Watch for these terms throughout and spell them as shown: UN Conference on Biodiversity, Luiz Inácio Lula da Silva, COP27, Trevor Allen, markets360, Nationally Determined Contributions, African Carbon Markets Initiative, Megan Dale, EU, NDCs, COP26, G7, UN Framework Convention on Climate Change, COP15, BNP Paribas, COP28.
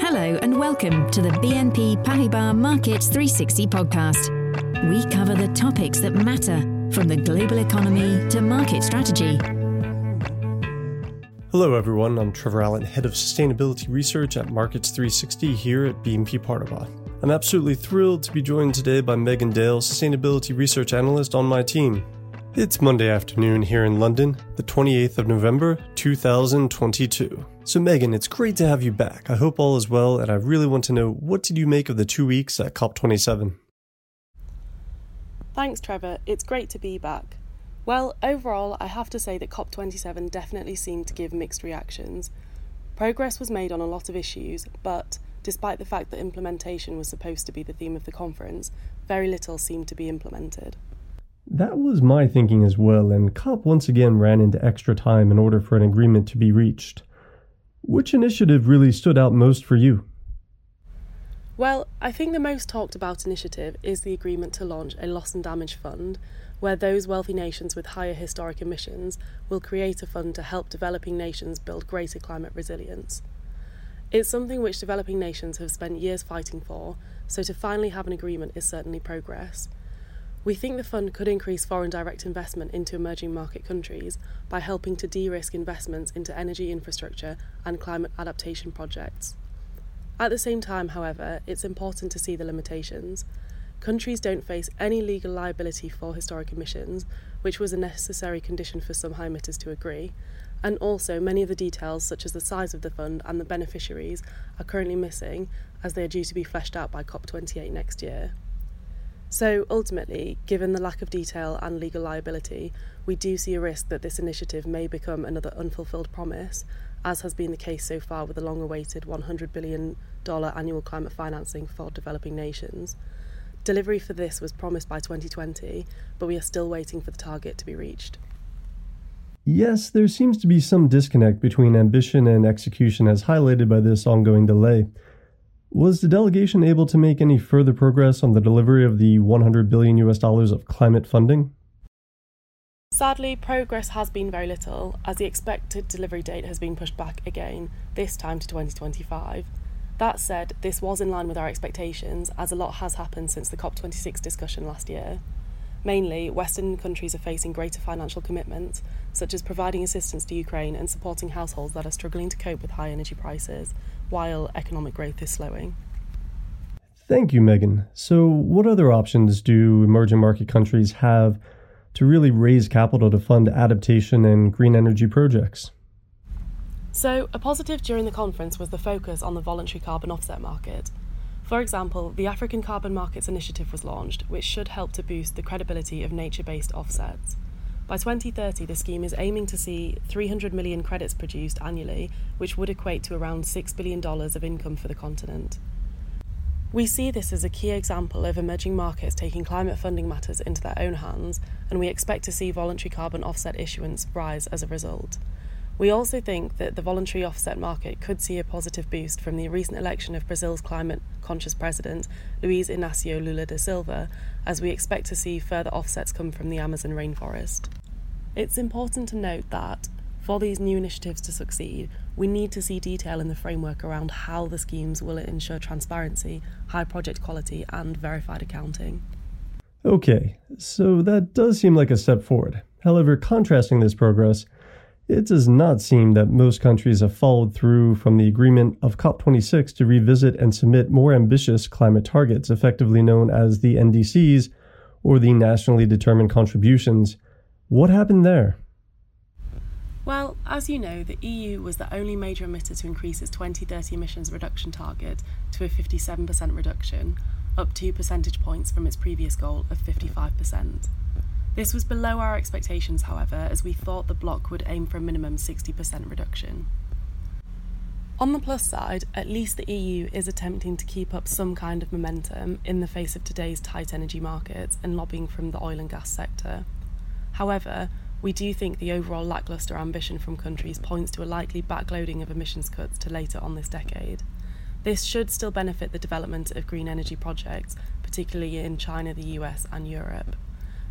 Hello and welcome to the BNP Paribas Markets 360 podcast. We cover the topics that matter, from the global economy to market strategy. Hello everyone, I'm Trevor Allen, Head of Sustainability Research at Markets 360 here at BNP Paribas. I'm absolutely thrilled to be joined today by Megan Dale, Sustainability Research Analyst on my team. It's Monday afternoon here in London, the 28th of November, 2022. So Megan, it's great to have you back. I hope all is well, and I really want to know, what did you make of the 2 weeks at COP27? Thanks, Trevor. It's great to be back. Well, overall, I have to say that COP27 definitely seemed to give mixed reactions. Progress was made on a lot of issues, but despite the fact that implementation was supposed to be the theme of the conference, very little seemed to be implemented. That was my thinking as well, and COP once again ran into extra time in order for an agreement to be reached. Which initiative really stood out most for you? Well, I think the most talked about initiative is the agreement to launch a loss and damage fund, where those wealthy nations with higher historic emissions will create a fund to help developing nations build greater climate resilience. It's something which developing nations have spent years fighting for, so to finally have an agreement is certainly progress. We think the fund could increase foreign direct investment into emerging market countries by helping to de-risk investments into energy infrastructure and climate adaptation projects. At the same time, however, it's important to see the limitations. Countries don't face any legal liability for historic emissions, which was a necessary condition for some high emitters to agree, and also many of the details, such as the size of the fund and the beneficiaries, are currently missing, as they are due to be fleshed out by COP28 next year. So ultimately, given the lack of detail and legal liability, we do see a risk that this initiative may become another unfulfilled promise, as has been the case so far with the long-awaited $100 billion annual climate financing for developing nations. Delivery for this was promised by 2020, but we are still waiting for the target to be reached. Yes, there seems to be some disconnect between ambition and execution, as highlighted by this ongoing delay. Was the delegation able to make any further progress on the delivery of the $100 billion of climate funding? Sadly, progress has been very little, as the expected delivery date has been pushed back again, this time to 2025. That said, this was in line with our expectations, as a lot has happened since the COP26 discussion last year. Mainly, Western countries are facing greater financial commitments, such as providing assistance to Ukraine and supporting households that are struggling to cope with high energy prices, while economic growth is slowing. Thank you, Megan. So what other options do emerging market countries have to really raise capital to fund adaptation and green energy projects? So a positive during the conference was the focus on the voluntary carbon offset market. For example, the African Carbon Markets Initiative was launched, which should help to boost the credibility of nature-based offsets. By 2030, the scheme is aiming to see 300 million credits produced annually, which would equate to around $6 billion of income for the continent. We see this as a key example of emerging markets taking climate funding matters into their own hands, and we expect to see voluntary carbon offset issuance rise as a result. We also think that the voluntary offset market could see a positive boost from the recent election of Brazil's climate-conscious president, Luiz Inácio Lula da Silva, as we expect to see further offsets come from the Amazon rainforest. It's important to note that, for these new initiatives to succeed, we need to see detail in the framework around how the schemes will ensure transparency, high project quality, and verified accounting. Okay, so that does seem like a step forward. However, contrasting this progress, it does not seem that most countries have followed through from the agreement of COP26 to revisit and submit more ambitious climate targets, effectively known as the NDCs, or the Nationally Determined Contributions. What happened there? Well, as you know, the EU was the only major emitter to increase its 2030 emissions reduction target to a 57% reduction, up 2 percentage points from its previous goal of 55%. This was below our expectations, however, as we thought the bloc would aim for a minimum 60% reduction. On the plus side, at least the EU is attempting to keep up some kind of momentum in the face of today's tight energy markets and lobbying from the oil and gas sector. However, we do think the overall lacklustre ambition from countries points to a likely backloading of emissions cuts to later on this decade. This should still benefit the development of green energy projects, particularly in China, the US and Europe.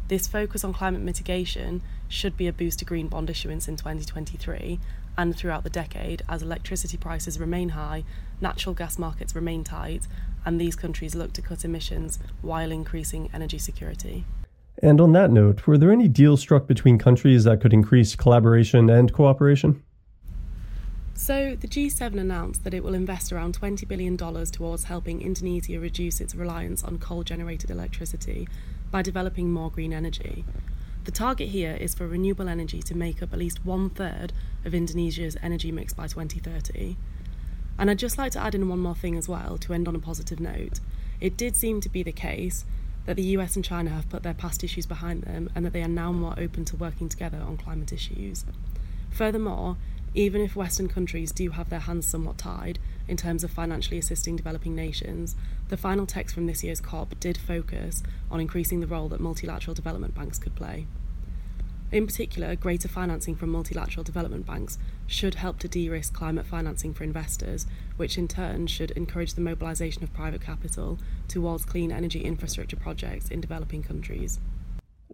This focus on climate mitigation should be a boost to green bond issuance in 2023, and throughout the decade, as electricity prices remain high, natural gas markets remain tight, and these countries look to cut emissions while increasing energy security. And on that note, were there any deals struck between countries that could increase collaboration and cooperation? So the G7 announced that it will invest around $20 billion towards helping Indonesia reduce its reliance on coal-generated electricity by developing more green energy. The target here is for renewable energy to make up at least 1/3 of Indonesia's energy mix by 2030. And I'd just like to add in one more thing as well to end on a positive note. It did seem to be the case that the US and China have put their past issues behind them and that they are now more open to working together on climate issues. Furthermore, even if Western countries do have their hands somewhat tied in terms of financially assisting developing nations, the final text from this year's COP did focus on increasing the role that multilateral development banks could play. In particular, greater financing from multilateral development banks should help to de-risk climate financing for investors, which in turn should encourage the mobilisation of private capital towards clean energy infrastructure projects in developing countries.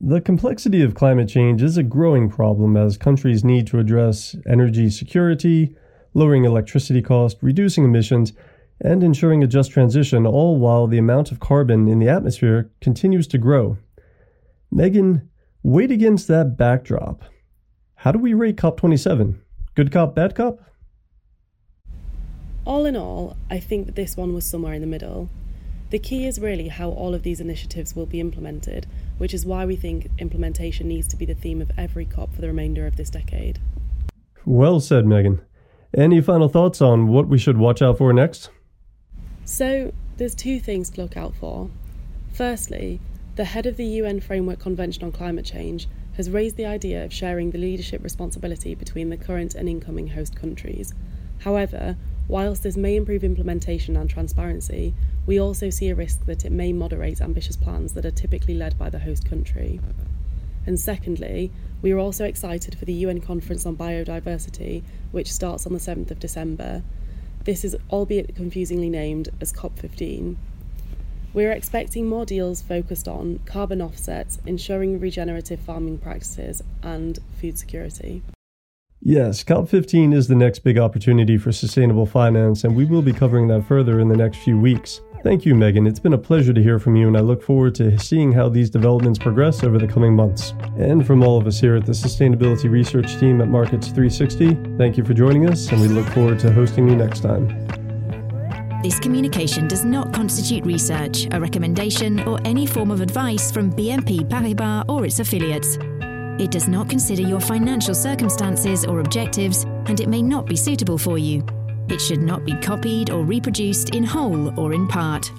The complexity of climate change is a growing problem as countries need to address energy security, lowering electricity costs, reducing emissions, and ensuring a just transition, all while the amount of carbon in the atmosphere continues to grow. Megan, weighed against that backdrop, how do we rate COP27? Good COP, bad COP? All in all, I think that this one was somewhere in the middle. The key is really how all of these initiatives will be implemented, which is why we think implementation needs to be the theme of every COP for the remainder of this decade. Well said, Megan. Any final thoughts on what we should watch out for next? So, there's two things to look out for. Firstly, the head of the UN Framework Convention on Climate Change has raised the idea of sharing the leadership responsibility between the current and incoming host countries. However, whilst this may improve implementation and transparency, we also see a risk that it may moderate ambitious plans that are typically led by the host country. And secondly, we are also excited for the UN Conference on Biodiversity, which starts on the 7th of December. This is albeit confusingly named as COP15. We are expecting more deals focused on carbon offsets, ensuring regenerative farming practices, and food security. Yes, COP15 is the next big opportunity for sustainable finance, and we will be covering that further in the next few weeks. Thank you, Megan. It's been a pleasure to hear from you, and I look forward to seeing how these developments progress over the coming months. And from all of us here at the Sustainability Research Team at Markets 360, thank you for joining us, and we look forward to hosting you next time. This communication does not constitute research, a recommendation, or any form of advice from BNP Paribas or its affiliates. It does not consider your financial circumstances or objectives, and it may not be suitable for you. It should not be copied or reproduced in whole or in part.